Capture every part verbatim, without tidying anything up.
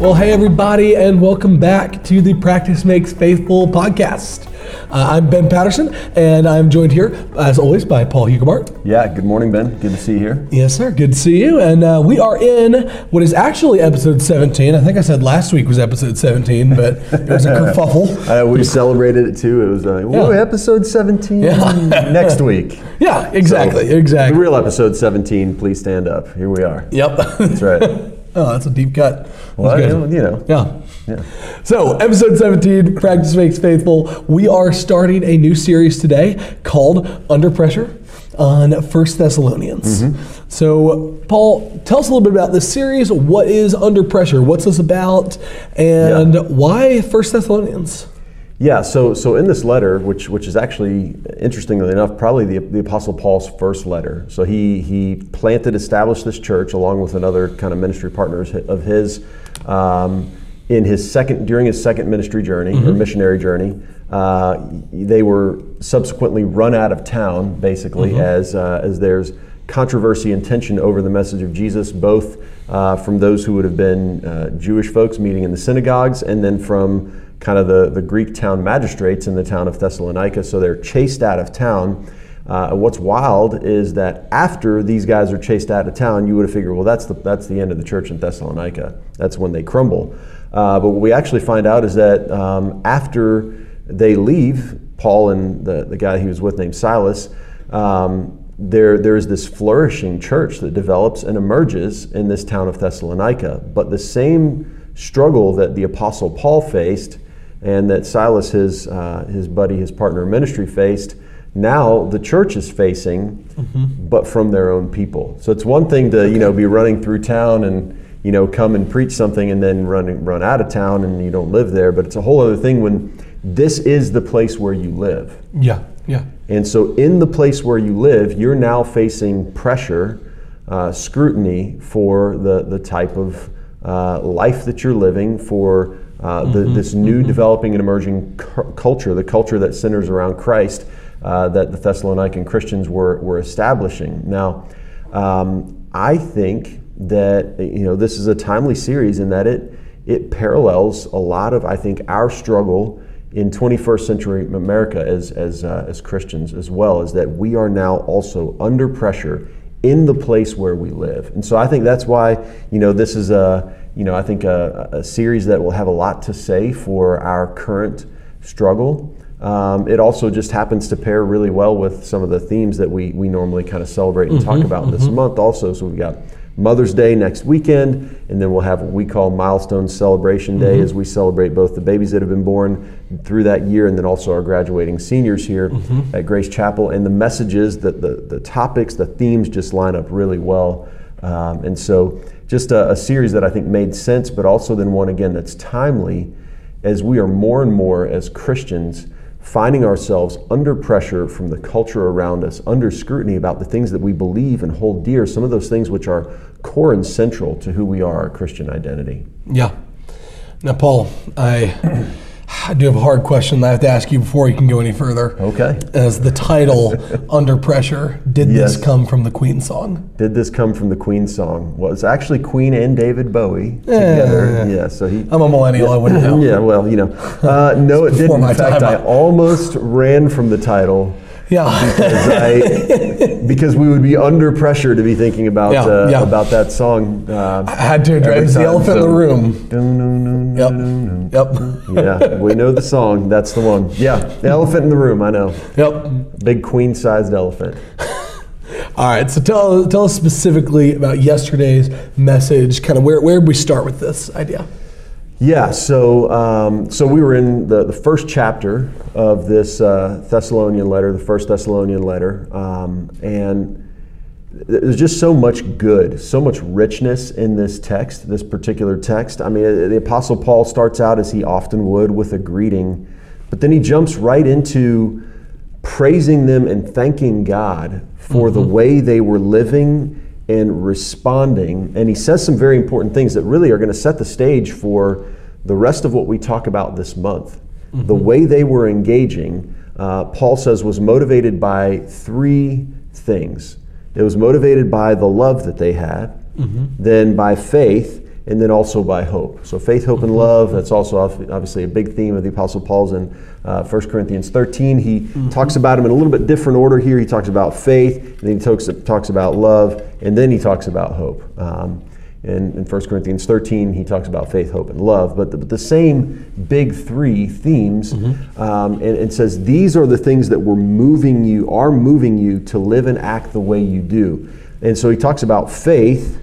Well, hey everybody, and welcome back to the Practice Makes Faithful podcast. Uh, I'm Ben Patterson, and I'm joined here, as always, by Paul Hugabart. Yeah, good morning, Ben. Good to see you here. Yes, sir. Good to see you. And uh, we are in what is actually episode seventeen. I think I said last week was episode seventeen, but it was a kerfuffle. uh, we celebrated it, too. It was like, whoa, yeah. Episode seventeen yeah. next week. Yeah, exactly, so, exactly. Real episode seventeen, please stand up. Here we are. Yep. That's right. Oh, that's a deep cut. Well, you know. Yeah. yeah. So, episode seventeen, Practice Makes Faithful. We are starting a new series today called Under Pressure on First Thessalonians. Mm-hmm. So, Paul, tell us a little bit about this series. What is Under Pressure? What's this about? And yeah. why First Thessalonians? Yeah, so so in this letter, which which is actually, interestingly enough, probably the, the Apostle Paul's first letter. So he he planted, established this church along with another kind of ministry partners of his um, in his second during his second ministry journey mm-hmm. or missionary journey. Uh, they were subsequently run out of town, basically, mm-hmm. as uh, as there's controversy and tension over the message of Jesus, both uh, from those who would have been uh, Jewish folks meeting in the synagogues, and then from kind of the, the Greek town magistrates in the town of Thessalonica. So they're chased out of town. Uh, what's wild is that after these guys are chased out of town, you would have figured, well, that's the that's the end of the church in Thessalonica. That's when they crumble. Uh, but what we actually find out is that um, after they leave, Paul and the, the guy he was with named Silas, um, there there is this flourishing church that develops and emerges in this town of Thessalonica. But the same struggle that the Apostle Paul faced and that Silas, his uh, his buddy, his partner in ministry, faced, now the church is facing, mm-hmm. but from their own people. So it's one thing to okay. you know be running through town and you know come and preach something and then run run out of town and you don't live there. But it's a whole other thing when this is the place where you live. Yeah, yeah. And so in the place where you live, you're now facing pressure, uh, scrutiny for the the type of uh, life that you're living for. Uh, the, mm-hmm. This new mm-hmm. developing and emerging cu- culture, the culture that centers around Christ, uh, that the Thessalonican Christians were were establishing. Now, um, I think that you know this is a timely series in that it it parallels a lot of I think our struggle in twenty-first century America as as uh, as Christians as well, is that we are now also under pressure in the place where we live, and so I think that's why you know this is a you know I think a, a series that will have a lot to say for our current struggle. Um, it also just happens to pair really well with some of the themes that we we normally kind of celebrate and mm-hmm, talk about mm-hmm. this month. Also, so we've got Mother's Day next weekend, and then we'll have what we call Milestone Celebration Day, mm-hmm. as we celebrate both the babies that have been born through that year and then also our graduating seniors here mm-hmm. at Grace Chapel. And the messages, that the, the topics, the themes just line up really well. Um, and so just a, a series that I think made sense, but also then one, again, that's timely as we are more and more as Christians finding ourselves under pressure from the culture around us, under scrutiny about the things that we believe and hold dear, some of those things which are core and central to who we are, our Christian identity. Yeah. Now, Paul, I, I do have a hard question that I have to ask you before you can go any further. Okay. As the title, Under Pressure, did yes. this come from the Queen song? Did this come from the Queen song? Well, it's actually Queen and David Bowie together. Yeah, yeah so he. I'm a millennial, yeah, I wouldn't know. Yeah, well, you know. Uh, no, it didn't. In fact, I almost ran from the title. Yeah. Because, I, because we would be under pressure to be thinking about yeah, uh, yeah. about that song. Uh, I had to address the elephant so. in the room. No, no, no, yep. no, no. Yep. Yeah, we know the song. That's the one. Yeah, the elephant in the room. I know. Yep. Big queen-sized elephant. All right. So tell tell us specifically about yesterday's message. Kind of where where did we start with this idea? Yeah, so um, so we were in the, the first chapter of this uh, Thessalonian letter, the First Thessalonian letter, um, and there's just so much good, so much richness in this text, this particular text. I mean, the Apostle Paul starts out, as he often would, with a greeting, but then he jumps right into praising them and thanking God for mm-hmm. the way they were living and responding, and he says some very important things that really are going to set the stage for the rest of what we talk about this month. Mm-hmm. The way they were engaging, uh, Paul says, was motivated by three things. It was motivated by the love that they had, mm-hmm. then by faith, and then also by hope. So faith, hope, and love, that's also obviously a big theme of the Apostle Paul's in uh, First Corinthians thirteen. He mm-hmm. talks about them in a little bit different order here. He talks about faith, and then he talks, talks about love, and then he talks about hope. Um, and in First Corinthians thirteen, he talks about faith, hope, and love. But the, but the same big three themes, mm-hmm. um, and, and says these are the things that were moving you, are moving you to live and act the way you do. And so he talks about faith,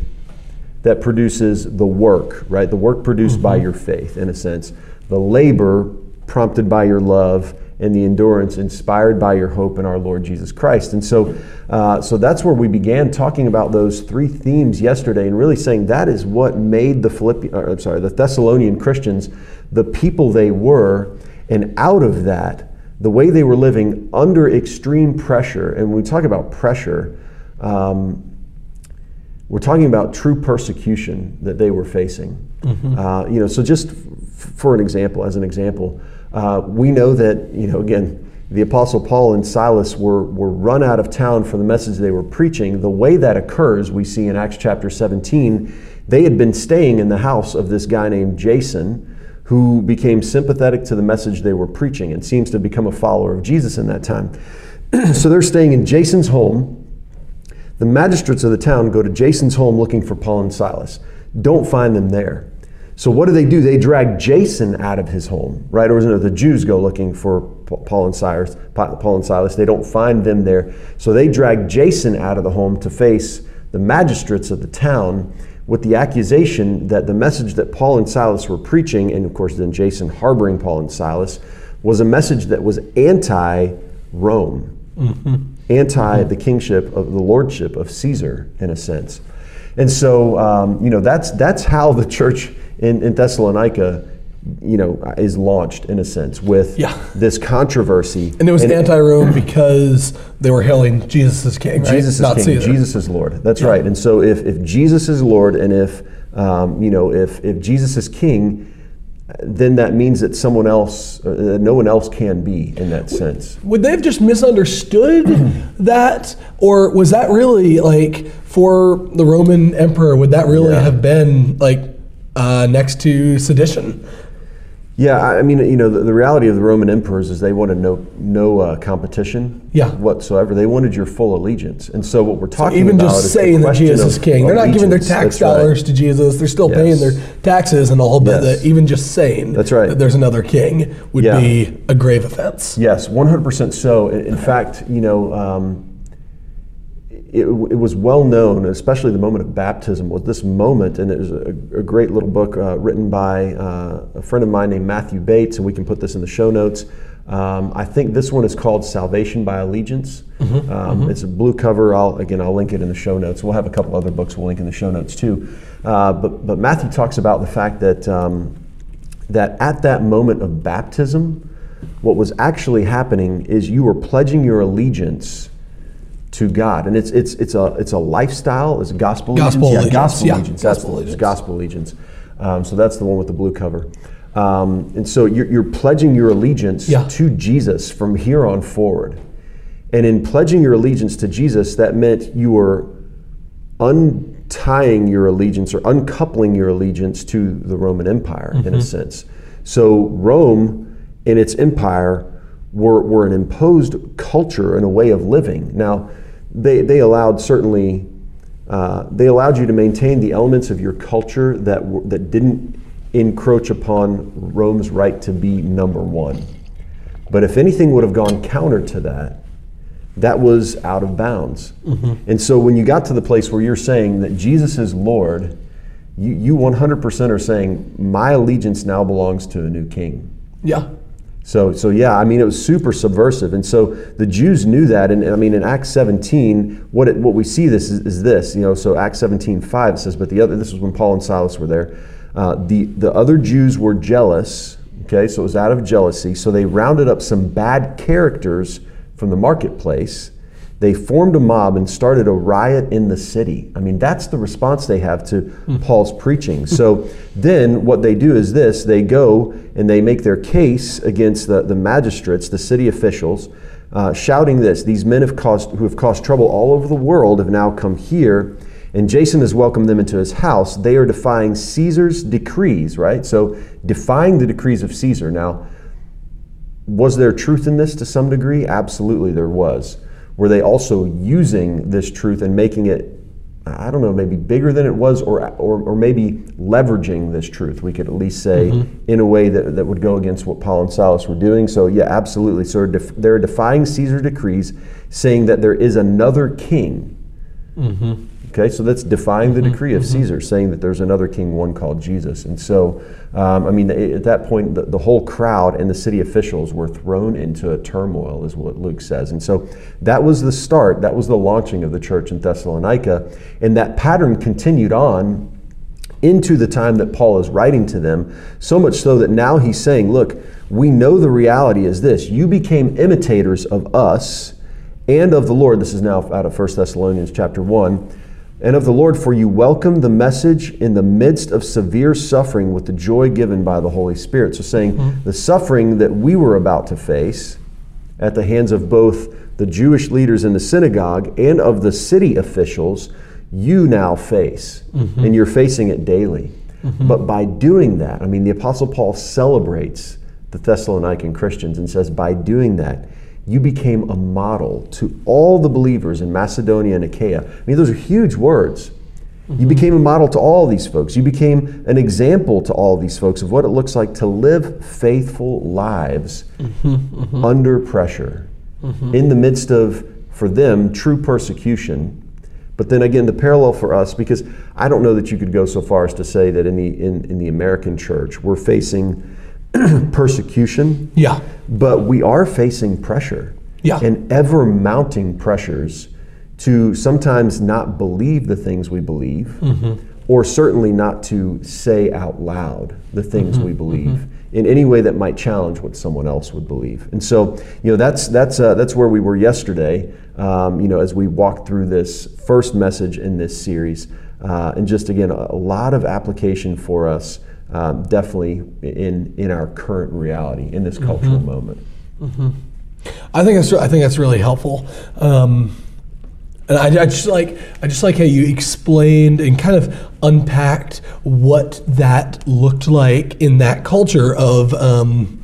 that produces the work, right? The work produced mm-hmm. by your faith, in a sense. The labor prompted by your love, and the endurance inspired by your hope in our Lord Jesus Christ. And so uh, so that's where we began talking about those three themes yesterday, and really saying that is what made the Philippi- or, I'm sorry, the Thessalonian Christians the people they were, and out of that, the way they were living under extreme pressure. And when we talk about pressure, um, we're talking about true persecution that they were facing. Mm-hmm. Uh, you know, so just f- for an example, as an example, uh, we know that, you know, again, the Apostle Paul and Silas were, were run out of town for the message they were preaching. The way that occurs, we see in Acts chapter seventeen, they had been staying in the house of this guy named Jason, who became sympathetic to the message they were preaching and seems to become a follower of Jesus in that time. So they're staying in Jason's home. The magistrates of the town go to Jason's home looking for Paul and Silas. Don't find them there. So what do they do? They drag Jason out of his home, right? Or no, the Jews go looking for Paul and Silas. Paul and Silas. They don't find them there. So they drag Jason out of the home to face the magistrates of the town with the accusation that the message that Paul and Silas were preaching, and of course then Jason harboring Paul and Silas, was a message that was anti-Rome. Mm-hmm. Anti the kingship of the lordship of Caesar, in a sense. And so, um, you know, that's that's how the church in, in Thessalonica, you know, is launched, in a sense, with yeah. this controversy. And it was and, anti-Rome because they were hailing Jesus as king, right? Jesus is king, Caesar. Jesus is Lord. That's yeah. right. And so if, if Jesus is Lord, and if, um, you know, if, if Jesus is king, then that means that someone else, uh, no one else can be, in that sense. Would they have just misunderstood that? Or was that really, like, for the Roman emperor, would that really yeah. have been, like, uh, next to sedition? Yeah, I mean, you know, the, the reality of the Roman emperors is they wanted no no uh, competition yeah. whatsoever. They wanted your full allegiance. And so what we're talking so even about just is saying that Jesus is king. They're not giving their tax dollars right. to Jesus. They're still yes. paying their taxes and all, but yes. the, even just saying that's right. that there's another king would yeah. be a grave offense. Yes, one hundred percent so. In, in okay. fact, you know, um, It, it was well known, especially the moment of baptism, was this moment, and it was a, a great little book uh, written by uh, a friend of mine named Matthew Bates, and we can put this in the show notes. Um, I think this one is called Salvation by Allegiance. Mm-hmm. Um, mm-hmm. It's a blue cover. I'll, again, I'll link it in the show notes. We'll have a couple other books we'll link in the show notes too. Uh, but, but Matthew talks about the fact that um, that at that moment of baptism, what was actually happening is you were pledging your allegiance to God, and it's it's it's a it's a lifestyle. It's gospel gospel allegiance. Yeah, gospel yeah. allegiance. Gospel allegiance. It's gospel allegiance. Um, so that's the one with the blue cover. Um, and so you're you're pledging your allegiance yeah. to Jesus from here on forward. And in pledging your allegiance to Jesus, that meant you were untying your allegiance or uncoupling your allegiance to the Roman Empire mm-hmm. in a sense. So Rome and its empire were were an imposed culture and a way of living. Now. They they allowed certainly uh, they allowed you to maintain the elements of your culture that w- that didn't encroach upon Rome's right to be number one. But if anything would have gone counter to that, that was out of bounds. Mm-hmm. And so when you got to the place where you're saying that Jesus is Lord, you you one hundred percent are saying my allegiance now belongs to a new king. Yeah. So, so yeah, I mean, it was super subversive. And so the Jews knew that. And, and I mean, in Acts seventeen, what it, what we see this is, is this, you know, so Acts seventeen five says, but the other, this was when Paul and Silas were there. Uh, the, the other Jews were jealous. Okay. So it was out of jealousy. So they rounded up some bad characters from the marketplace. They formed a mob and started a riot in the city. I mean, that's the response they have to mm. Paul's preaching. So then what they do is this, they go and they make their case against the, the magistrates, the city officials, uh, shouting this, these men have caused, who have caused trouble all over the world have now come here and Jason has welcomed them into his house, they are defying Caesar's decrees, right? So defying the decrees of Caesar. Now, was there truth in this to some degree? Absolutely there was. Were they also using this truth and making it, I don't know, maybe bigger than it was, or or, or maybe leveraging this truth, we could at least say, mm-hmm. in a way that, that would go against what Paul and Silas were doing? So yeah, absolutely. So def- they're defying Caesar's decrees, saying that there is another king. Mm-hmm. Okay, so that's defying the decree of Caesar, saying that there's another king, one called Jesus. And so, um, I mean, at that point, the, the whole crowd and the city officials were thrown into a turmoil, is what Luke says. And so that was the start, that was the launching of the church in Thessalonica. And that pattern continued on into the time that Paul is writing to them, so much so that now he's saying, look, we know the reality is this, you became imitators of us and of the Lord. This is now out of First Thessalonians chapter one. And of the Lord, for you welcomed the message in the midst of severe suffering with the joy given by the Holy Spirit. So saying mm-hmm. the suffering that we were about to face at the hands of both the Jewish leaders in the synagogue and of the city officials, you now face, mm-hmm. and you're facing it daily. Mm-hmm. But by doing that, I mean, the Apostle Paul celebrates the Thessalonican Christians and says, by doing that, you became a model to all the believers in Macedonia and Achaia. I mean, those are huge words. Mm-hmm. You became a model to all these folks. You became an example to all these folks of what it looks like to live faithful lives mm-hmm. Mm-hmm. under pressure, mm-hmm. in the midst of, for them, true persecution. But then again, the parallel for us, because I don't know that you could go so far as to say that in the in, in the American church, we're facing persecution, yeah, but we are facing pressure, yeah, and ever mounting pressures to sometimes not believe the things we believe, mm-hmm. or certainly not to say out loud the things mm-hmm. we believe mm-hmm. in any way that might challenge what someone else would believe. And so, you know, that's that's uh, that's where we were yesterday. Um, you know, as we walked through this first message in this series, uh, and just again, a, a lot of application for us. Um, definitely in in our current reality, in this cultural mm-hmm. moment. Mm-hmm. I think that's I think that's really helpful, um, and I, I just like I just like how you explained and kind of unpacked what that looked like in that culture of um,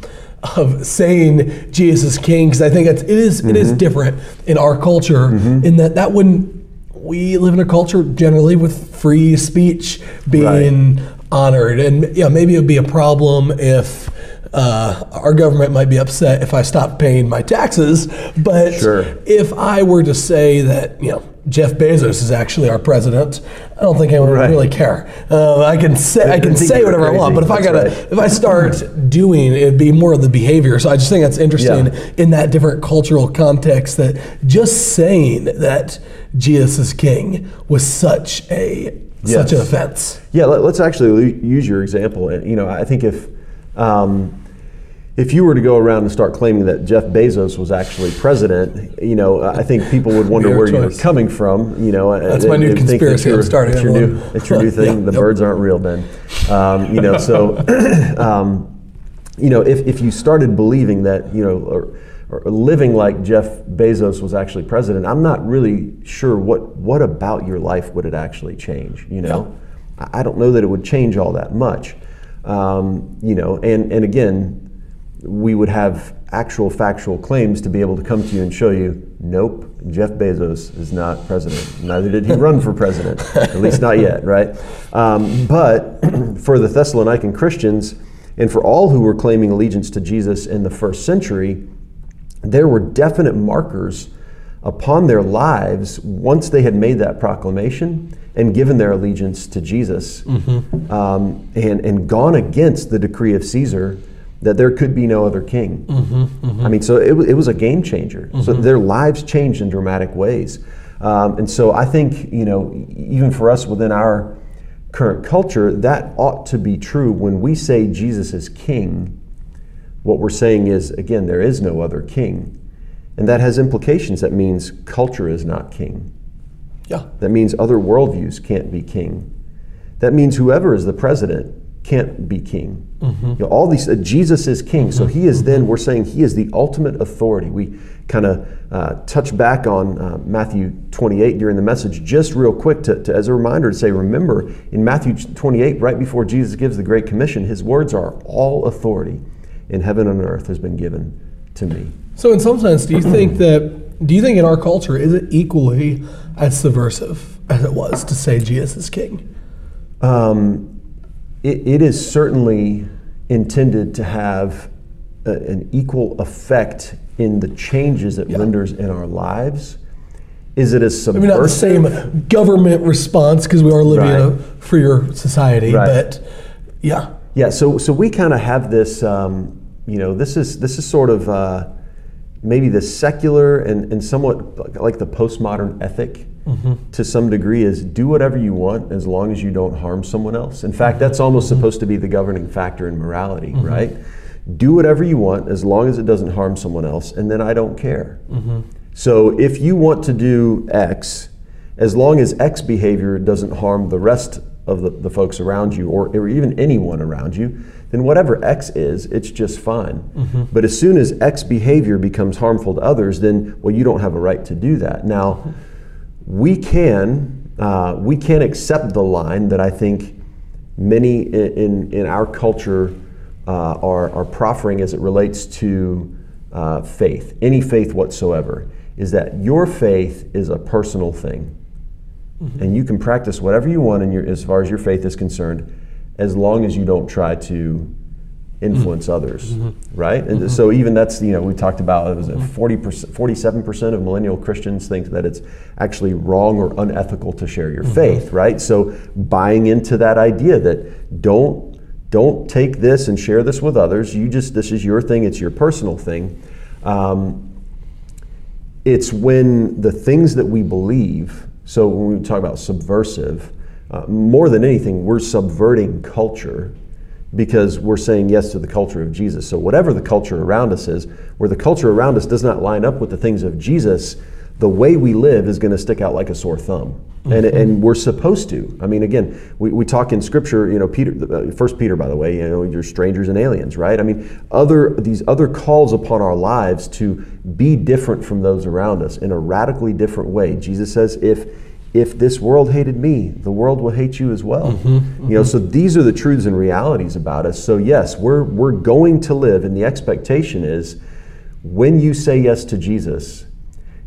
of saying Jesus is King. Because I think that's, it is mm-hmm. it is different in our culture mm-hmm. in that that wouldn't we live in a culture generally with free speech being. Right. Honored, and yeah, maybe it would be a problem if uh, our government might be upset if I stopped paying my taxes. But sure. if I were to say that, you know, Jeff Bezos is actually our president, I don't think anyone right. would really care. Uh, I can say I can say whatever crazy. I want, but if that's I gotta right. if I start doing, it'd be more of the behavior. So I just think that's interesting yeah. in that different cultural context that just saying that Jesus is King was such a Yes. Such an offense. Yeah, let, let's actually use your example. And you know, I think if um, if you were to go around and start claiming that Jeff Bezos was actually president, you know, I think people would wonder where choice. you were coming from. You know, that's and, my new conspiracy. That I'm starting. It's your new, it's your new thing. yeah, the yep. birds aren't real, Ben. Um, you know, so um, you know, if if you started believing that, you know. Or, or living like Jeff Bezos was actually president, I'm not really sure what, what about your life would it actually change, you know? Yeah. I don't know that it would change all that much, um, you know, and, and again, we would have actual factual claims to be able to come to you and show you, nope, Jeff Bezos is not president. Neither did he run for president, at least not yet, right? Um, but for the Thessalonican Christians, and for all who were claiming allegiance to Jesus in the first century, there were definite markers upon their lives once they had made that proclamation and given their allegiance to Jesus mm-hmm. um, and, and gone against the decree of Caesar that there could be no other king. Mm-hmm, mm-hmm. I mean, so it, it was a game changer. Mm-hmm. So their lives changed in dramatic ways. Um, and so I think, you know, even for us within our current culture, that ought to be true. When we say Jesus is King, what we're saying is, again, there is no other king. And that has implications. That means culture is not king. Yeah. That means other worldviews can't be king. That means whoever is the president can't be king. Mm-hmm. You know, all these uh, Jesus is king, mm-hmm. so he is. Mm-hmm. Then we're saying he is the ultimate authority. We kind of uh, touch back on uh, Matthew twenty-eight during the message, just real quick, to, to as a reminder to say, remember in Matthew twenty-eight, right before Jesus gives the Great Commission, his words are, "All authority in heaven and earth has been given to me." So, in some sense, do you think that? Do you think in our culture is it equally as subversive as it was to say Jesus is king? Um. It, it is certainly intended to have a, an equal effect in the changes it yeah. renders in our lives. Is it a subversive? Maybe not the same government response, because we are living right. in a freer society, right. but yeah. Yeah, so so we kind of have this, um, you know, this is this is sort of uh, maybe the secular and, and somewhat like the postmodern ethic. Mm-hmm. To some degree, is do whatever you want as long as you don't harm someone else. In fact, that's almost mm-hmm. supposed to be the governing factor in morality, mm-hmm. right? Do whatever you want as long as it doesn't harm someone else, and then I don't care. Mm-hmm. So if you want to do X, as long as X behavior doesn't harm the rest of the, the folks around you, or, or even anyone around you, then whatever X is, it's just fine. Mm-hmm. But as soon as X behavior becomes harmful to others, then, well, you don't have a right to do that. Now. Mm-hmm. We can uh, we can accept the line that I think many in in our culture uh, are are proffering as it relates to uh, faith, any faith whatsoever, is that your faith is a personal thing, mm-hmm. and you can practice whatever you want in your as far as your faith is concerned, as long as you don't try to influence mm-hmm. others, mm-hmm. right? And mm-hmm. so even that's, you know, we talked about, it was forty percent, forty-seven percent of millennial Christians think that it's actually wrong or unethical to share your mm-hmm. faith, right? So buying into that idea that don't don't take this and share this with others, you just, this is your thing, it's your personal thing. Um, it's when the things that we believe, so when we talk about subversive, uh, more than anything, we're subverting culture, because we're saying yes to the culture of Jesus. So whatever the culture around us is, where the culture around us does not line up with the things of Jesus, the way we live is going to stick out like a sore thumb. Mm-hmm. And and we're supposed to. I mean, again, we, we talk in Scripture, you know, Peter, First Peter, by the way, you know, you're strangers and aliens, right? I mean, other these other calls upon our lives to be different from those around us in a radically different way. Jesus says, if If this world hated me, the world will hate you as well. Mm-hmm, mm-hmm. You know, so these are the truths and realities about us. So yes, we're we're going to live, and the expectation is, when you say yes to Jesus,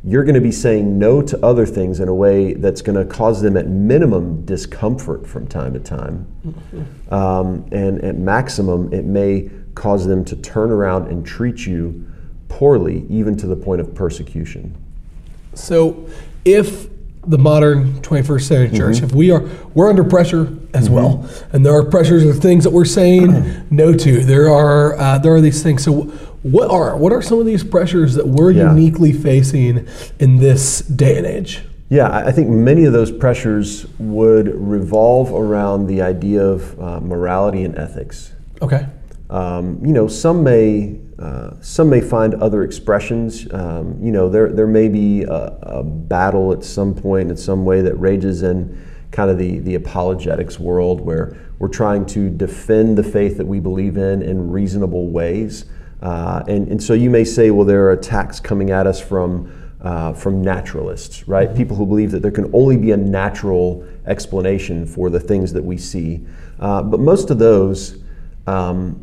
you're going to be saying no to other things in a way that's going to cause them at minimum discomfort from time to time, mm-hmm. um, and at maximum it may cause them to turn around and treat you poorly, even to the point of persecution. So, if the modern twenty-first century mm-hmm. church, if we are, we're under pressure as mm-hmm. well, and there are pressures or things that we're saying no to. There are uh, there are these things. So, what are what are some of these pressures that we're yeah. uniquely facing in this day and age? Yeah, I think many of those pressures would revolve around the idea of uh, morality and ethics. Okay. Um, you know, some may uh, some may find other expressions. Um, you know, there there may be a, a battle at some point in some way that rages in kind of the, the apologetics world, where we're trying to defend the faith that we believe in in reasonable ways. Uh, and and so you may say, well, there are attacks coming at us from uh, from naturalists, right? Mm-hmm. People who believe that there can only be a natural explanation for the things that we see. Uh, but most of those. Um,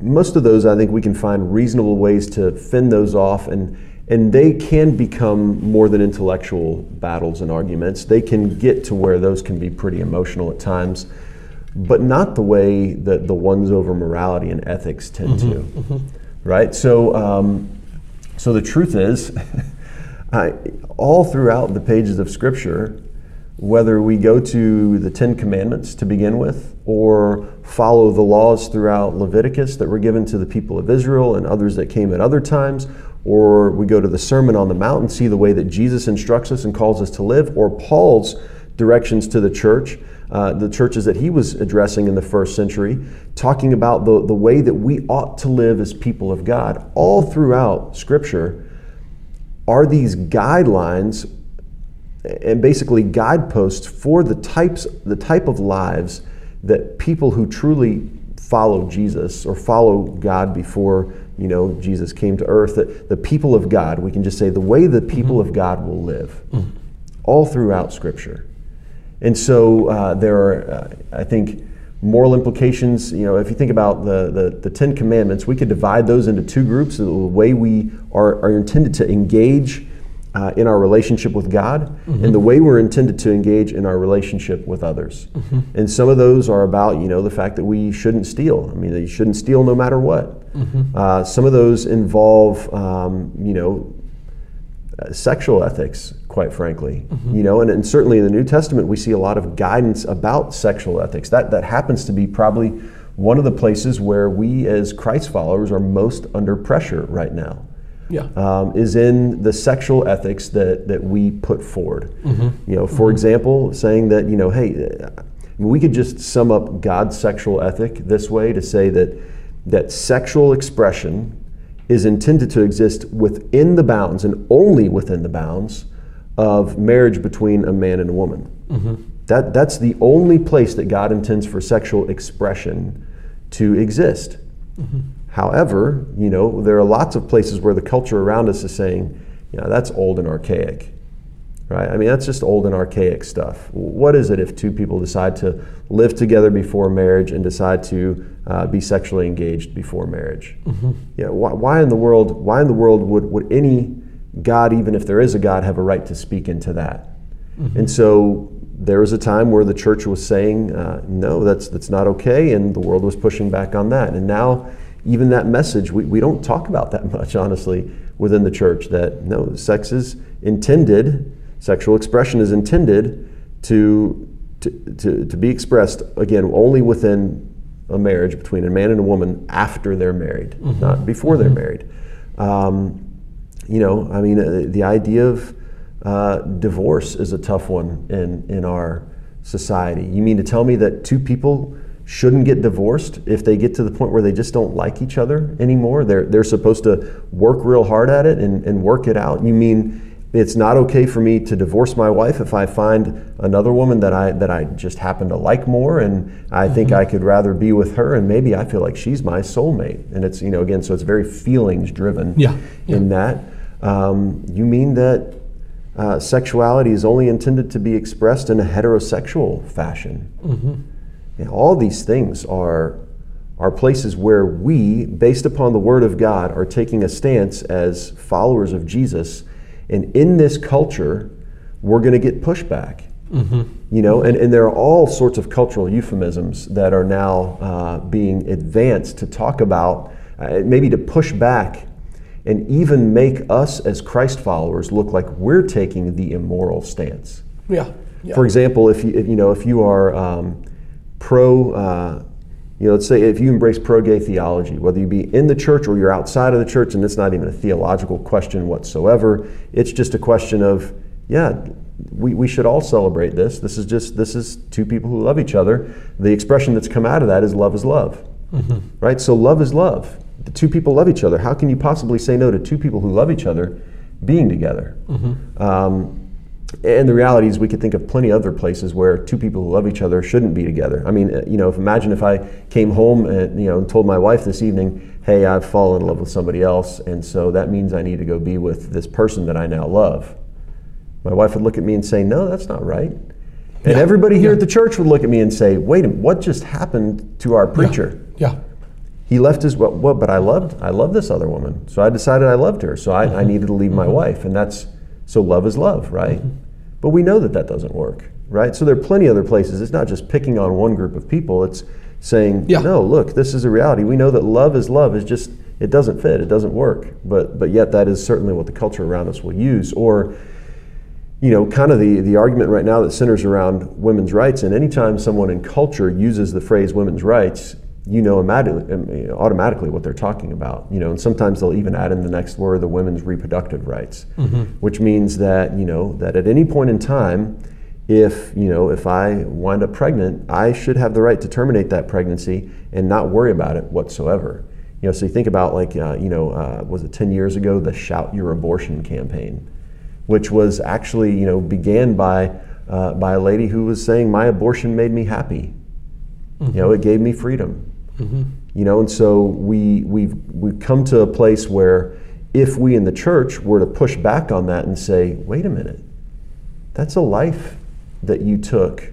Most of those, I think we can find reasonable ways to fend those off, and and they can become more than intellectual battles and arguments. They can get to where those can be pretty emotional at times, but not the way that the ones over morality and ethics tend mm-hmm, to, mm-hmm. right? So, um, so the truth is, I, all throughout the pages of Scripture, whether we go to the Ten Commandments to begin with, or follow the laws throughout Leviticus that were given to the people of Israel and others that came at other times, or we go to the Sermon on the Mount and see the way that Jesus instructs us and calls us to live, or Paul's directions to the church, uh, the churches that he was addressing in the first century, talking about the, the way that we ought to live as people of God. All throughout Scripture are these guidelines and basically guideposts for the types, the type of lives that people who truly follow Jesus or follow God before, you know, Jesus came to earth, that the people of God, we can just say the way the people mm-hmm. of God will live mm-hmm. all throughout Scripture. And so uh, there are, uh, I think, moral implications. You know, if you think about the, the, the Ten Commandments, we could divide those into two groups, the way we are, are intended to engage uh, in our relationship with God mm-hmm. and the way we're intended to engage in our relationship with others. Mm-hmm. And some of those are about, you know, the fact that we shouldn't steal. I mean, you shouldn't steal no matter what. Mm-hmm. Uh, some of those involve, um, you know, Uh, sexual ethics, quite frankly, mm-hmm. you know, and, and certainly in the New Testament we see a lot of guidance about sexual ethics. That that happens to be probably one of the places where we as Christ followers are most under pressure right now. Yeah, um, is in the sexual ethics that that we put forward. Mm-hmm. You know, for mm-hmm. example, saying that, you know, hey, we could just sum up God's sexual ethic this way to say that that sexual expression is intended to exist within the bounds and only within the bounds of marriage between a man and a woman. Mm-hmm. That that's the only place that God intends for sexual expression to exist. Mm-hmm. However, you know, there are lots of places where the culture around us is saying, you know, that's old and archaic, right? I mean, that's just old and archaic stuff. What is it if two people decide to live together before marriage and decide to Uh, be sexually engaged before marriage? Mm-hmm. Yeah, why, why in the world? Why in the world would, would any God, even if there is a God, have a right to speak into that? Mm-hmm. And so there was a time where the church was saying, uh, "No, that's that's not okay," and the world was pushing back on that. And now, even that message, we, we don't talk about that much, honestly, within the church. That no, sex is intended, sexual expression is intended to to to, to be expressed again only within a marriage between a man and a woman after they're married, mm-hmm. not before mm-hmm. they're married. Um, you know, I mean, uh, the idea of uh, divorce is a tough one in, in our society. You mean to tell me that two people shouldn't get divorced if they get to the point where they just don't like each other anymore? They're they're supposed to work real hard at it and, and work it out. You mean it's not okay for me to divorce my wife if I find another woman that I that I just happen to like more, and I mm-hmm. think I could rather be with her, and maybe I feel like she's my soulmate. And it's, you know, again, so it's very feelings driven yeah. yeah. in that. Um, you mean that uh, sexuality is only intended to be expressed in a heterosexual fashion? Mm-hmm. You know, all these things are are places where we, based upon the Word of God, are taking a stance as followers of Jesus. And in this culture, we're going to get pushback, mm-hmm. you know, and, and there are all sorts of cultural euphemisms that are now uh, being advanced to talk about, uh, maybe to push back and even make us as Christ followers look like we're taking the immoral stance. Yeah. yeah. For example, if you, if, you know, if you are um, pro, uh, you know, let's say if you embrace pro-gay theology, whether you be in the church or you're outside of the church, and it's not even a theological question whatsoever, it's just a question of, yeah, we, we should all celebrate this. This is just, this is two people who love each other. The expression that's come out of that is love is love, mm-hmm. right? So love is love. The two people love each other. How can you possibly say no to two people who love each other being together? Mm-hmm. Um, And the reality is we could think of plenty of other places where two people who love each other shouldn't be together. I mean, you know, if, imagine if I came home and, you know, and told my wife this evening, hey, I've fallen in love with somebody else, and so that means I need to go be with this person that I now love. My wife would look at me and say, no, that's not right. And yeah. everybody here yeah. at the church would look at me and say, wait a minute, what just happened to our preacher? Yeah. yeah. He left his, well, well, but I loved, I loved this other woman. So I decided I loved her. So I, mm-hmm. I needed to leave my mm-hmm. wife. And that's, so love is love, right? Mm-hmm. But we know that that doesn't work, right? So there are plenty of other places. It's not just picking on one group of people. It's saying, yeah. no, look, this is a reality. We know that love is love. It's just, it doesn't fit. It doesn't work. But but yet that is certainly what the culture around us will use. Or, you know, kind of the, the argument right now that centers around women's rights. And anytime someone in culture uses the phrase women's rights, you know automatically what they're talking about, you know, and sometimes they'll even add in the next word, the women's reproductive rights, mm-hmm. which means that, you know, that at any point in time, if, you know, if I wind up pregnant, I should have the right to terminate that pregnancy and not worry about it whatsoever. You know, so you think about like, uh, you know, uh, was it ten years ago, the Shout Your Abortion campaign, which was actually, you know, began by, uh, by a lady who was saying, my abortion made me happy. Mm-hmm. You know, it gave me freedom. Mm-hmm. You know, and so we we've we've come to a place where if we in the church were to push back on that and say, wait a minute, that's a life that you took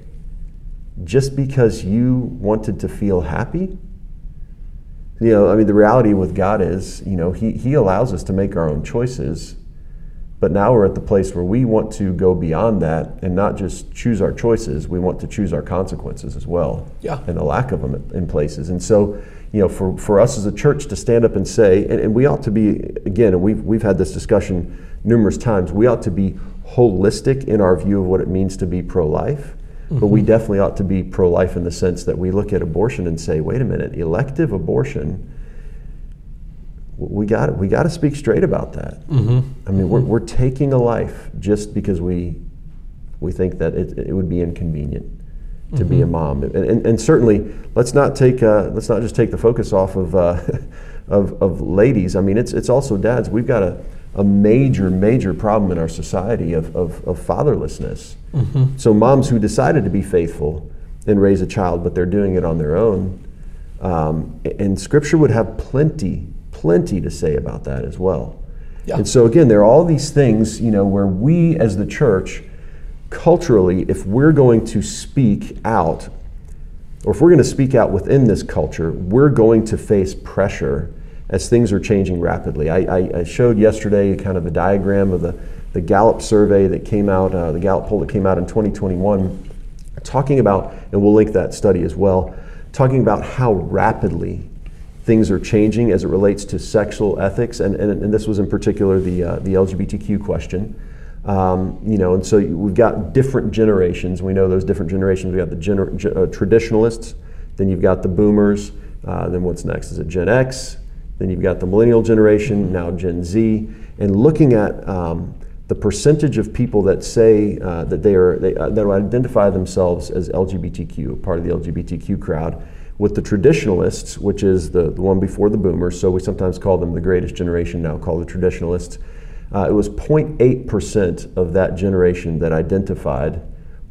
just because you wanted to feel happy. You know, I mean, the reality with God is, you know, he, he allows us to make our own choices, but now we're at the place where we want to go beyond that and not just choose our choices, we want to choose our consequences as well. Yeah. And the lack of them in places. And so, you know, for, for us as a church to stand up and say, and, and we ought to be, again, and we've, we've had this discussion numerous times, we ought to be holistic in our view of what it means to be pro-life. But we definitely ought to be pro-life in the sense that we look at abortion and say, wait a minute, elective abortion, we got we got to speak straight about that. Mm-hmm. I mean, we're, we're taking a life just because we we think that it, it would be inconvenient to mm-hmm. be a mom. And, and, and certainly, let's not take uh, let's not just take the focus off of, uh, of of ladies. I mean, it's it's also dads. We've got a a major, major problem in our society of, of, of fatherlessness. Mm-hmm. So moms who decided to be faithful and raise a child, but they're doing it on their own. Um, and Scripture would have plenty, plenty to say about that as well. Yeah. And so again, there are all these things, you know, where we as the church, culturally, if we're going to speak out, or if we're going to speak out within this culture, we're going to face pressure as things are changing rapidly. I, I, I showed yesterday kind of a diagram of the, the Gallup survey that came out, uh, the Gallup poll that came out in twenty twenty-one, talking about, and we'll link that study as well, talking about how rapidly things are changing as it relates to sexual ethics, and, and, and this was in particular the, uh, the L G B T Q question. Um, you know, and so we've got different generations. We know those different generations. We've got the gener- uh, traditionalists, then you've got the boomers, uh, then what's next? Is it Gen X? Then you've got the millennial generation, now Gen Z, and looking at um, the percentage of people that say uh, that they are they, uh, that identify themselves as L G B T Q, part of the L G B T Q crowd, with the traditionalists, which is the, the one before the boomers, so we sometimes call them the greatest generation, now called the traditionalists. Uh, it was zero point eight percent of that generation that identified,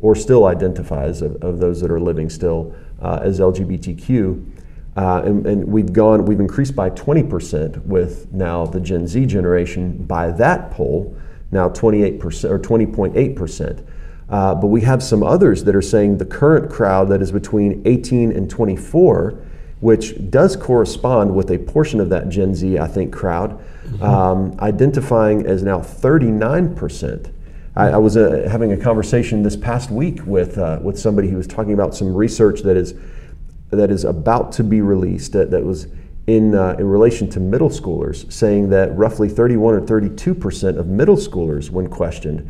or still identifies, of, of those that are living still uh, as L G B T Q. Uh, and, and we've gone, we've increased by twenty percent with now the Gen Z generation by that poll, now twenty-eight percent or twenty point eight percent. Uh, but we have some others that are saying the current crowd that is between eighteen and twenty-four, which does correspond with a portion of that Gen Z, I think, crowd, mm-hmm. um, identifying as now thirty-nine percent. I, I was uh, having a conversation this past week with uh, with somebody who was talking about some research that is. that is about to be released that, that was in uh, in relation to middle schoolers, saying that roughly thirty-one or thirty-two percent of middle schoolers, when questioned,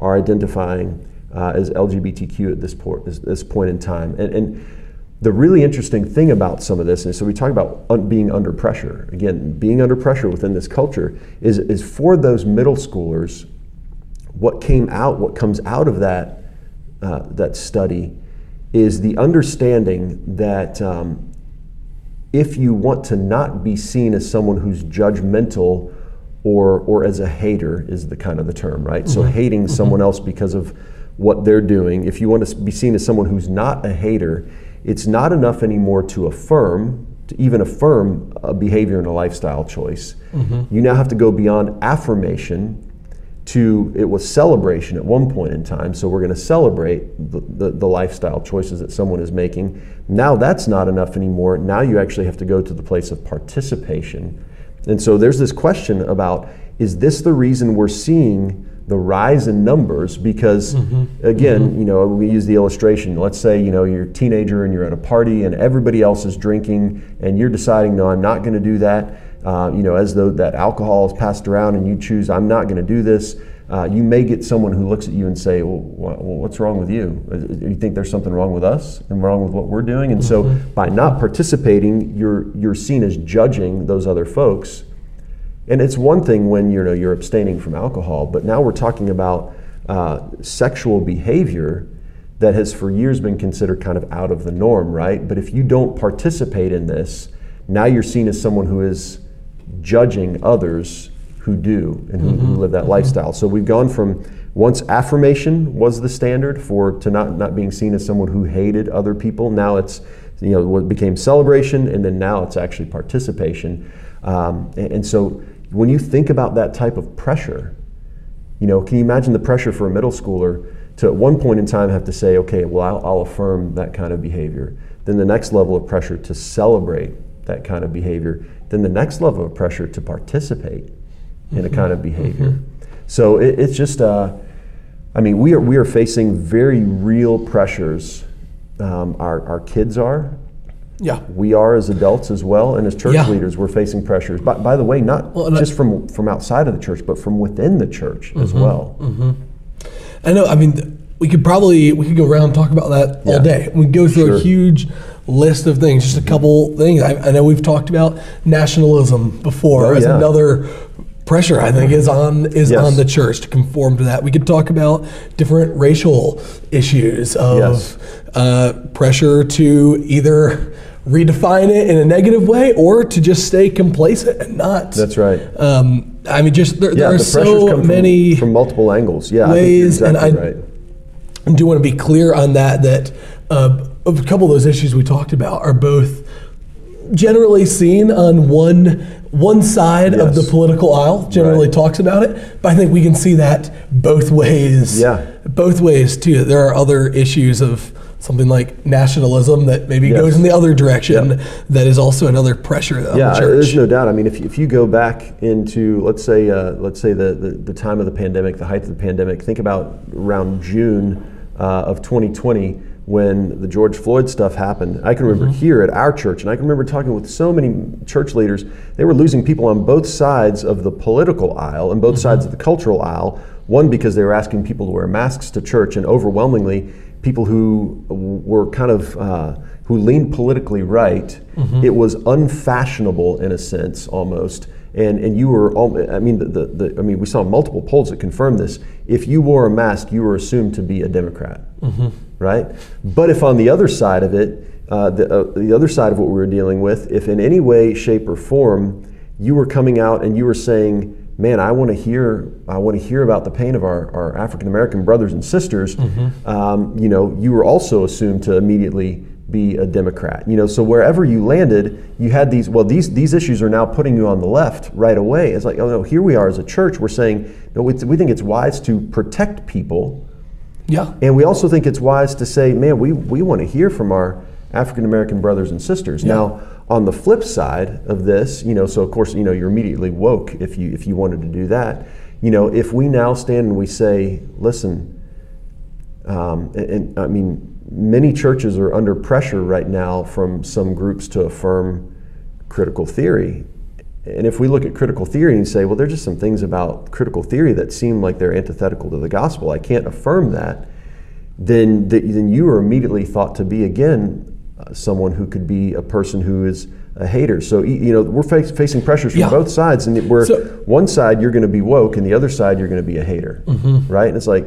are identifying uh, as L G B T Q at this, por- this point in time. And, and the really interesting thing about some of this, and so we talk about un- being under pressure, again, being under pressure within this culture, is, is for those middle schoolers, what came out, what comes out of that uh, that study is the understanding that um, if you want to not be seen as someone who's judgmental or or as a hater is the kind of the term, right? Mm-hmm. So hating mm-hmm. someone else because of what they're doing, if you want to be seen as someone who's not a hater, it's not enough anymore to affirm, to even affirm a behavior and a lifestyle choice. Mm-hmm. You now have to go beyond affirmation to, it was celebration at one point in time, so we're going to celebrate the, the, the lifestyle choices that someone is making. Now that's not enough anymore. Now you actually have to go to the place of participation. And so there's this question about, is this the reason we're seeing the rise in numbers? Because mm-hmm. again, mm-hmm. you know, we use the illustration. Let's say, you know, you're a teenager and you're at a party and everybody else is drinking and you're deciding, no, I'm not going to do that. Uh, you know, as though that alcohol is passed around and you choose, I'm not going to do this, uh, you may get someone who looks at you and say, well, wh- what's wrong with you? You think there's something wrong with us and wrong with what we're doing? And so mm-hmm. by not participating, you're you're seen as judging those other folks. And it's one thing when you know, you're abstaining from alcohol, but now we're talking about uh, sexual behavior that has for years been considered kind of out of the norm, right? But if you don't participate in this, now you're seen as someone who is judging others who do and who, mm-hmm. who live that mm-hmm. lifestyle. So we've gone from once affirmation was the standard for to not, not being seen as someone who hated other people. Now it's you know, what became celebration, and then now it's actually participation. Um, and, and so when you think about that type of pressure, you know, can you imagine the pressure for a middle schooler to at one point in time have to say, okay, well, I'll, I'll affirm that kind of behavior. Then the next level of pressure to celebrate that kind of behavior. Then the next level of pressure to participate mm-hmm. in a kind of behavior. Mm-hmm. So it, it's just, uh, I mean, we are we are facing very real pressures. Um, our, our kids are. Yeah. We are as adults as well, and as church yeah. leaders, we're facing pressures. By, by the way, not well, just I, from, from outside of the church, but from within the church mm-hmm, as well. Mm-hmm. I know, I mean, we could probably, we could go around and talk about that yeah. all day. We go through sure. a huge list of things, just mm-hmm. a couple things. I, I know we've talked about nationalism before oh, as yeah. another pressure, I think, is on is yes. on the church to conform to that. We could talk about different racial issues of yes. uh, pressure to either redefine it in a negative way or to just stay complacent and not. That's right. Um, I mean, just there, yeah, there are the so many from, from multiple angles. Yeah, ways, I think you're exactly and I right. do want to be clear on that. That uh, a couple of those issues we talked about are both generally seen on one. One side yes. of the political aisle generally right. talks about it, but I think we can see that both ways. Yeah, both ways too. There are other issues of something like nationalism that maybe yes. goes in the other direction. Yep. That is also another pressure on yeah, the church. There's no doubt. I mean, if if you go back into let's say uh, let's say the, the the time of the pandemic, the height of the pandemic, think about around June uh, of twenty twenty. When the George Floyd stuff happened, I can remember mm-hmm. here at our church, and I can remember talking with so many church leaders, they were losing people on both sides of the political aisle and both mm-hmm. sides of the cultural aisle. One, because they were asking people to wear masks to church, and overwhelmingly, people who were kind of, uh, who leaned politically right, mm-hmm. it was unfashionable in a sense, almost. And and you were, all, I mean, the, the, the I mean, we saw multiple polls that confirmed this. If you wore a mask, you were assumed to be a Democrat. Mm-hmm. Right? But if on the other side of it, uh, the, uh, the other side of what we were dealing with, if in any way, shape, or form, you were coming out and you were saying, man, I want to hear I want to hear about the pain of our, our African-American brothers and sisters, mm-hmm. um, you know, you were also assumed to immediately be a Democrat. You know, so wherever you landed, you had these, well, these these issues are now putting you on the left right away. It's like, oh no, here we are as a church, we're saying, no, we, we think it's wise to protect people. Yeah. And we also think it's wise to say, man, we, we want to hear from our African-American brothers and sisters. Yeah. Now, on the flip side of this, you know, so of course, you know, you're immediately woke if you if you wanted to do that. You know, if we now stand and we say, listen, um, and, and I mean, many churches are under pressure right now from some groups to affirm critical theory. And if we look at critical theory and say, well, there's just some things about critical theory that seem like they're antithetical to the gospel, I can't affirm that, then th- then you are immediately thought to be, again, uh, someone who could be a person who is a hater. So, you know, we're face- facing pressures from yeah. both sides, and we're, so, one side you're going to be woke, and the other side you're going to be a hater, mm-hmm. right? And it's like,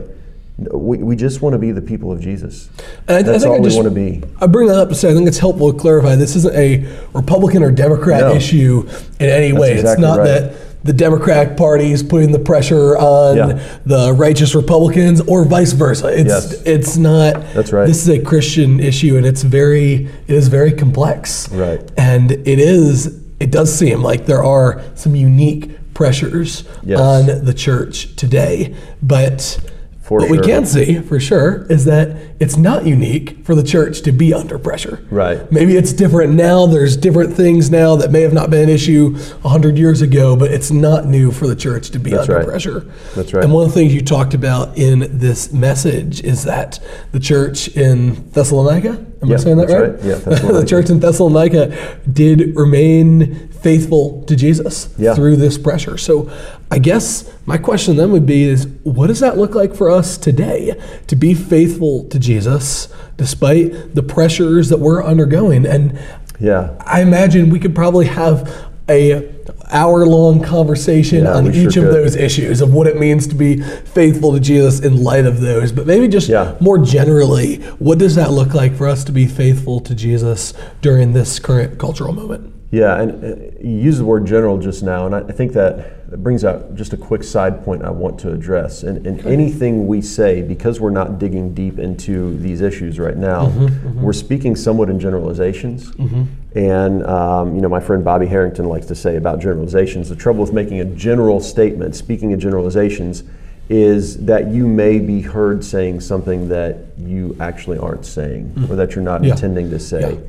we, we just want to be the people of Jesus. And I, That's I think all I just, we want to be. I bring that up to say I think it's helpful to clarify this isn't a Republican or Democrat no. issue in any That's way. Exactly it's not right. that the Democratic Party is putting the pressure on yeah. the righteous Republicans or vice versa. It's yes. it's not. That's right. This is a Christian issue, and it's very it is very complex. Right. And it is it does seem like there are some unique pressures yes. on the church today, but. For what sure. we can see, for sure, is that it's not unique for the church to be under pressure. Right. Maybe it's different now. There's different things now that may have not been an issue one hundred years ago, but it's not new for the church to be That's under right. pressure. That's right. And one of the things you talked about in this message is that the church in Thessalonica, am yeah, I saying that right? right? Yeah, the church in Thessalonica did remain faithful to Jesus yeah. through this pressure. So I guess my question then would be is, what does that look like for us today to be faithful to Jesus despite the pressures that we're undergoing? And yeah. I imagine we could probably have a hour-long conversation yeah, on each sure of could. those issues of what it means to be faithful to Jesus in light of those, but maybe just yeah. more generally, what does that look like for us to be faithful to Jesus during this current cultural moment? Yeah, and you used the word general just now, and I think that, that brings out just a quick side point I want to address. And, and anything we say, because we're not digging deep into these issues right now, mm-hmm, mm-hmm. we're speaking somewhat in generalizations. Mm-hmm. And um, you know, my friend Bobby Harrington likes to say about generalizations, the trouble with making a general statement, speaking in generalizations, is that you may be heard saying something that you actually aren't saying, mm-hmm. or that you're not yeah. intending to say. Yeah.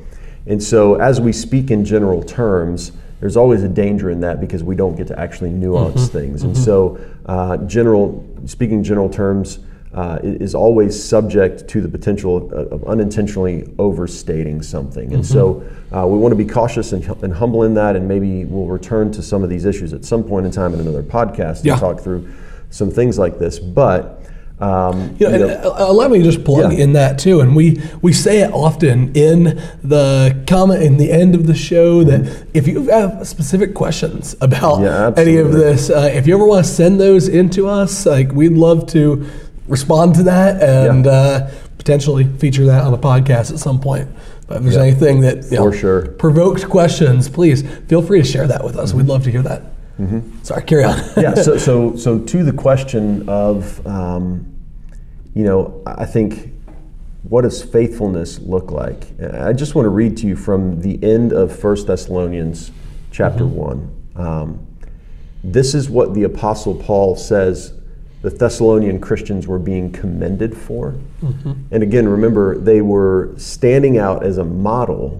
And so as we speak in general terms, there's always a danger in that because we don't get to actually nuance mm-hmm. things. And mm-hmm. so uh, general speaking general terms uh, is always subject to the potential of unintentionally overstating something. And mm-hmm. so uh, we want to be cautious and, and humble in that, and maybe we'll return to some of these issues at some point in time in another podcast and yeah. talk through some things like this. But Um, you know, you know, and allow me to just plug yeah. in that too, and we, we say it often in the comment in the end of the show that mm-hmm. if you have specific questions about yeah, any of this, uh, if you ever want to send those in to us, like we'd love to respond to that and yeah. uh, potentially feature that on the podcast at some point. But if there's yeah. anything that you know, For sure. provokes questions, please feel free to share that with us. Mm-hmm. We'd love to hear that. Mm-hmm. Sorry, carry on. yeah, so, so so to the question of, um, you know, I think, what does faithfulness look like? I just want to read to you from the end of First Thessalonians chapter mm-hmm. one. Um, this is what the Apostle Paul says the Thessalonian Christians were being commended for. Mm-hmm. And again, remember, they were standing out as a model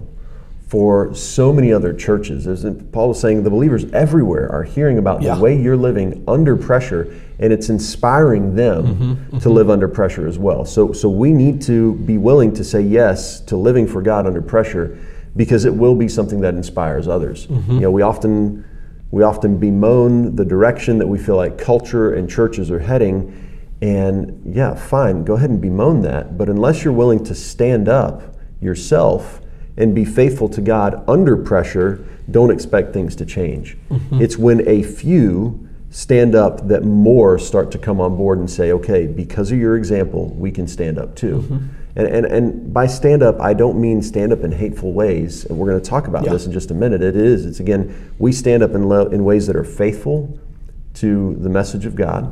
for so many other churches. As Paul was saying, the believers everywhere are hearing about yeah. the way you're living under pressure, and it's inspiring them mm-hmm, mm-hmm. to live under pressure as well. So so we need to be willing to say yes to living for God under pressure, because it will be something that inspires others. Mm-hmm. You know, we often we often bemoan the direction that we feel like culture and churches are heading, and yeah, fine, go ahead and bemoan that, but unless you're willing to stand up yourself and be faithful to God under pressure, don't expect things to change. Mm-hmm. It's when a few stand up that more start to come on board and say, okay, because of your example, we can stand up too. Mm-hmm. And, and and by stand up, I don't mean stand up in hateful ways. And we're gonna talk about yeah. this in just a minute. It is, it's again, we stand up in, lo- in ways that are faithful to the message of God.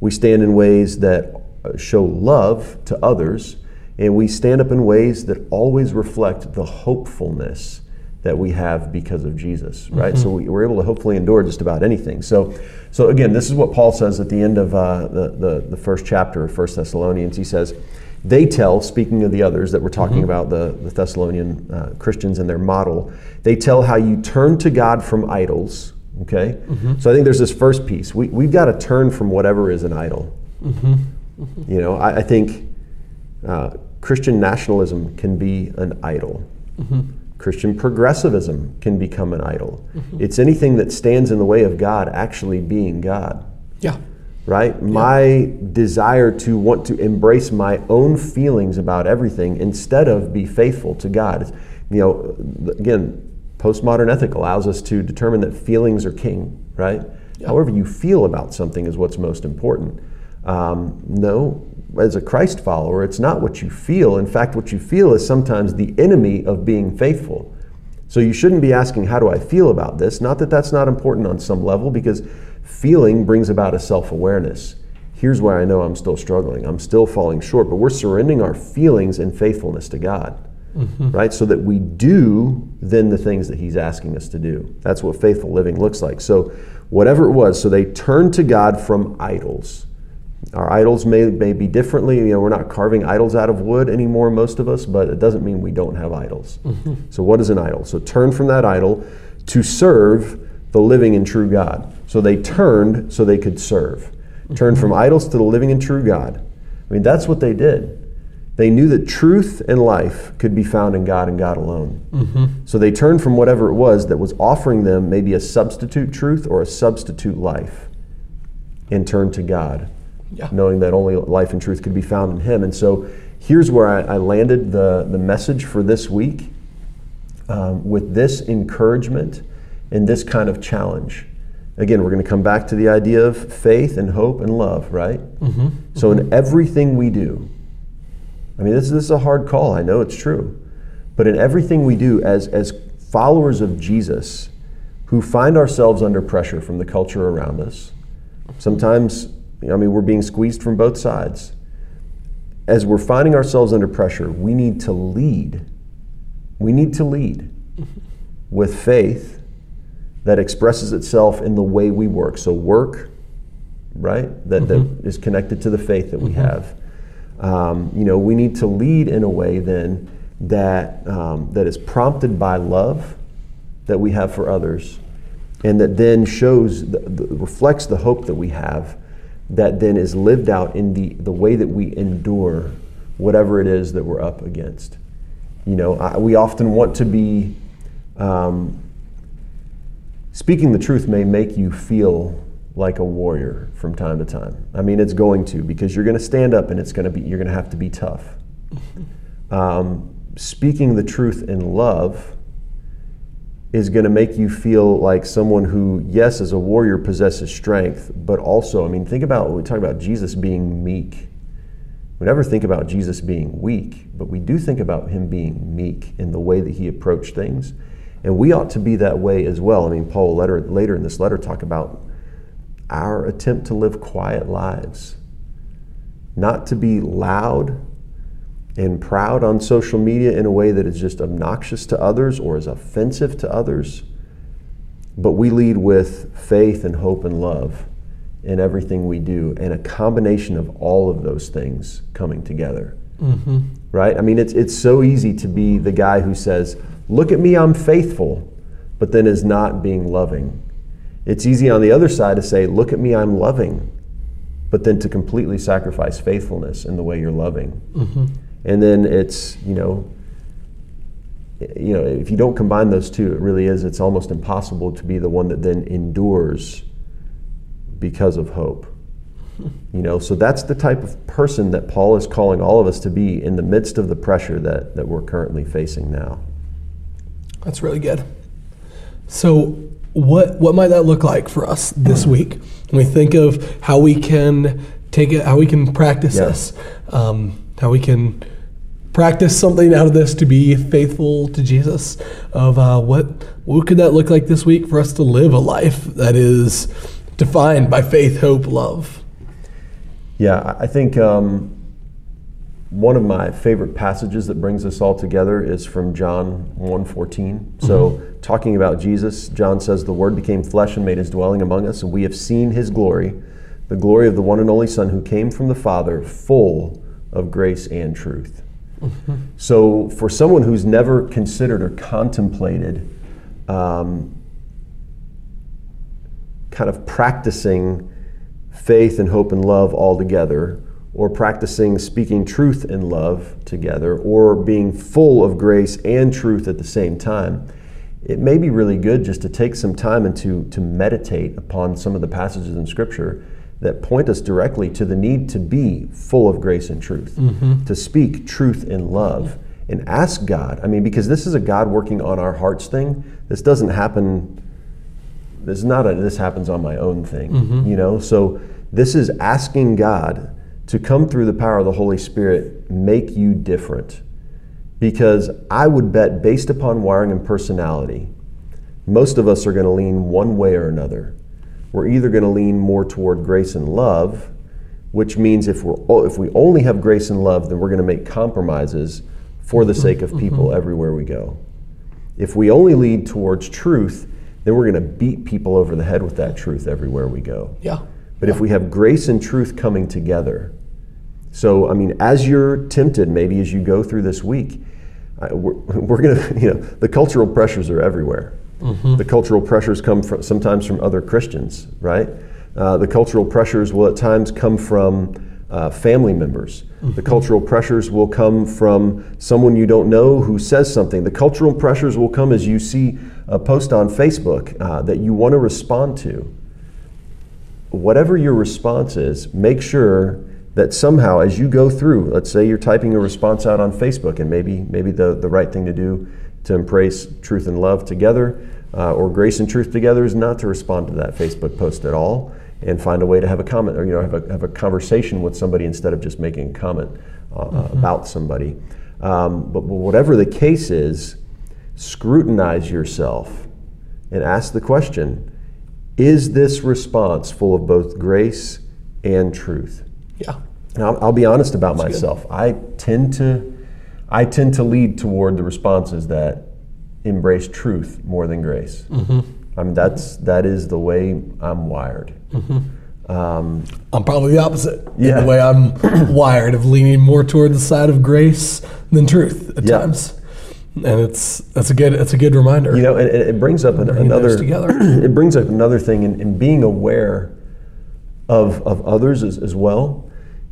We stand in ways that show love to others, and we stand up in ways that always reflect the hopefulness that we have because of Jesus, right? Mm-hmm. So we, we're able to hopefully endure just about anything. So so again, this is what Paul says at the end of uh, the, the, the first chapter of First Thessalonians. He says, they tell, speaking of the others that we're talking mm-hmm. about, the, the Thessalonian uh, Christians and their model, they tell how you turn to God from idols, okay? Mm-hmm. So I think there's this first piece. We, we've got to turn from whatever is an idol. Mm-hmm. Mm-hmm. You know, I, I think... Uh, Christian nationalism can be an idol. Mm-hmm. Christian progressivism can become an idol. Mm-hmm. It's anything that stands in the way of God actually being God. Yeah. Right? Yeah. My desire to want to embrace my own feelings about everything instead of be faithful to God. You know, again, postmodern ethic allows us to determine that feelings are king, right? Yeah. However you feel about something is what's most important. Um, no. As a Christ follower, it's not what you feel. In fact, what you feel is sometimes the enemy of being faithful. So you shouldn't be asking, how do I feel about this? Not that that's not important on some level, because feeling brings about a self-awareness. Here's where I know I'm still struggling. I'm still falling short, but we're surrendering our feelings in faithfulness to God, mm-hmm. right? So that we do then the things that he's asking us to do. That's what faithful living looks like. So whatever it was, so they turned to God from idols. Our idols may, may be differently. You know, we're not carving idols out of wood anymore, most of us, but it doesn't mean we don't have idols. Mm-hmm. So what is an idol? So turn from that idol to serve the living and true God. So they turned so they could serve. Turn mm-hmm. from idols to the living and true God. I mean, that's what they did. They knew that truth and life could be found in God and God alone. Mm-hmm. So they turned from whatever it was that was offering them maybe a substitute truth or a substitute life, and turned to God. Yeah. Knowing that only life and truth could be found in him. And so here's where I, I landed the, the message for this week um, with this encouragement and this kind of challenge. Again, we're going to come back to the idea of faith and hope and love, right? Mm-hmm. So mm-hmm. in everything we do, I mean, this, this is a hard call. I know it's true. But in everything we do as, as followers of Jesus who find ourselves under pressure from the culture around us. Sometimes, you know, I mean, we're being squeezed from both sides. As we're finding ourselves under pressure, we need to lead. We need to lead with faith that expresses itself in the way we work. So work, right, that, mm-hmm. that is connected to the faith that we mm-hmm. have. Um, you know, we need to lead in a way then that um, that is prompted by love that we have for others, and that then shows, the, the, reflects the hope that we have, that then is lived out in the, the way that we endure whatever it is that we're up against. You know, I, we often want to be, um, speaking the truth may make you feel like a warrior from time to time. I mean, it's going to, because you're gonna stand up and it's gonna be, you're gonna have to be tough. Um, speaking the truth in love is gonna make you feel like someone who, yes, as a warrior possesses strength, but also, I mean, think about, we talk about Jesus being meek. We never think about Jesus being weak, but we do think about him being meek in the way that he approached things. And we ought to be that way as well. I mean, Paul will later, later in this letter talk about our attempt to live quiet lives, not to be loud and proud on social media in a way that is just obnoxious to others or is offensive to others, but we lead with faith and hope and love in everything we do, and a combination of all of those things coming together, mm-hmm. right? I mean, it's it's so easy to be the guy who says, look at me, I'm faithful, but then is not being loving. It's easy on the other side to say, look at me, I'm loving, but then to completely sacrifice faithfulness in the way you're loving. Mm-hmm. And then it's, you know, you know, if you don't combine those two, it really is, it's almost impossible to be the one that then endures because of hope. You know, so that's the type of person that Paul is calling all of us to be in the midst of the pressure that, that we're currently facing now. That's really good. So what what might that look like for us this week? When we think of how we can take it, how we can practice yeah. this, um, how we can practice something out of this to be faithful to Jesus. Of uh, what what could that look like this week for us to live a life that is defined by faith, hope, love? Yeah, I think um, one of my favorite passages that brings us all together is from John one fourteen. So. Mm-hmm. Talking about Jesus, John says, the Word became flesh and made his dwelling among us, and we have seen his glory, the glory of the one and only Son who came from the Father, full of grace and truth. Mm-hmm. So for someone who's never considered or contemplated um, kind of practicing faith and hope and love all together, or practicing speaking truth and love together, or being full of grace and truth at the same time, it may be really good just to take some time and to, to meditate upon some of the passages in Scripture that point us directly to the need to be full of grace and truth, mm-hmm. to speak truth in love, and ask God. I mean, because this is a God working on our hearts thing. This doesn't happen, this is not a this happens on my own thing, mm-hmm. you know? So this is asking God to come through the power of the Holy Spirit, make you different. Because I would bet, based upon wiring and personality, most of us are going to lean one way or another. We're either going to lean more toward grace and love, which means if we're if we only have grace and love, then we're going to make compromises for the sake of people mm-hmm. everywhere we go. If we only lead towards truth, then we're going to beat people over the head with that truth everywhere we go. Yeah. But yeah. if we have grace and truth coming together, so, I mean, as you're tempted, maybe as you go through this week, I, we're, we're gonna, you know, the cultural pressures are everywhere. Mm-hmm. The cultural pressures come from, sometimes from other Christians, right? Uh, the cultural pressures will at times come from uh, family members. Mm-hmm. The cultural pressures will come from someone you don't know who says something. The cultural pressures will come as you see a post on Facebook uh, that you want to respond to. Whatever your response is, make sure that somehow as you go through, let's say you're typing a response out on Facebook, and maybe maybe the, the right thing to do to embrace truth and love together uh, or grace and truth together is not to respond to that Facebook post at all, and find a way to have a comment, or you know, have a, have a conversation with somebody instead of just making a comment uh, mm-hmm. about somebody. Um, but, but whatever the case is, scrutinize yourself and ask the question, is this response full of both grace and truth? Yeah. And I'll, I'll be honest about That's myself. Good. I tend to I tend to lead toward the responses that embrace truth more than grace. Mm-hmm. I mean, that's that is the way I'm wired. Mm-hmm. Um, I'm probably the opposite. Yeah. In the way I'm wired of leaning more toward the side of grace than truth at yeah. times, and it's that's a good that's a good reminder. You know, and, and it brings up an, another it brings up another thing in, in being aware of of others as, as well.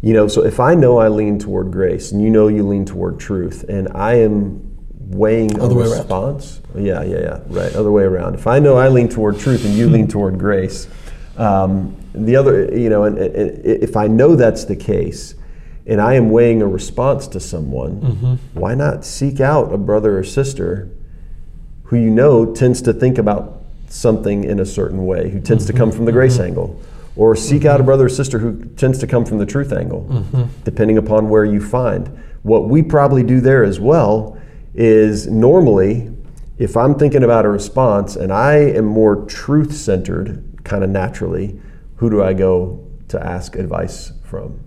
You know, so if I know I lean toward grace, and you know you lean toward truth, and I am weighing other a way response. Around. Yeah, yeah, yeah, right. Other way around. If I know I lean toward truth and you lean toward grace, um, the other, you know, and, and, and if I know that's the case, and I am weighing a response to someone, mm-hmm. why not seek out a brother or sister who you know tends to think about something in a certain way, who tends mm-hmm. to come from the grace mm-hmm. angle, or seek mm-hmm. out a brother or sister who tends to come from the truth angle, mm-hmm. depending upon where you find. What we probably do there as well is normally, if I'm thinking about a response and I am more truth-centered, kind of naturally, who do I go to ask advice from?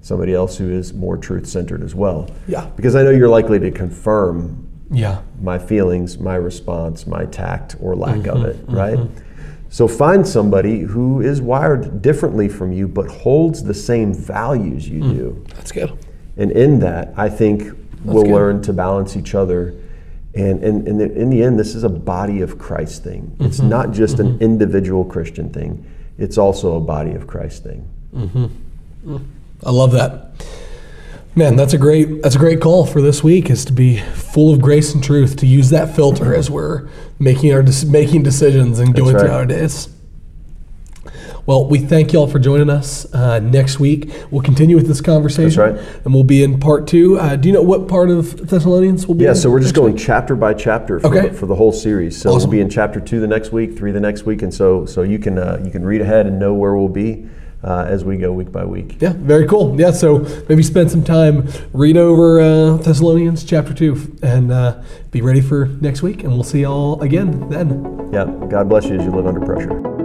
Somebody else who is more truth-centered as well. Yeah. Because I know you're likely to confirm yeah. my feelings, my response, my tact, or lack mm-hmm. of it, right? Mm-hmm. So find somebody who is wired differently from you but holds the same values you mm, do. That's good. And in that, I think that's we'll good. learn to balance each other. And, and, and in the end, this is a body of Christ thing. Mm-hmm. It's not just mm-hmm. an individual Christian thing. It's also a body of Christ thing. Mm-hmm. Mm. I love that. Man, that's a great that's a great call for this week, is to be full of grace and truth, to use that filter as we're making our making decisions and going right. through our days. Well, we thank y'all for joining us. Uh, next week, we'll continue with this conversation. That's right. And we'll be in part two. Uh, do you know what part of Thessalonians we'll be yeah, in? Yeah, so we're just going week? chapter by chapter for, okay. for the whole series. So awesome. We'll be in chapter two the next week, three the next week, and so so you can uh, you can read ahead and know where we'll be. Uh, as we go week by week. Yeah, very cool. Yeah, so maybe spend some time, read over uh, Thessalonians chapter two, and uh, be ready for next week, and we'll see y'all again then. Yeah, God bless you as you live under pressure.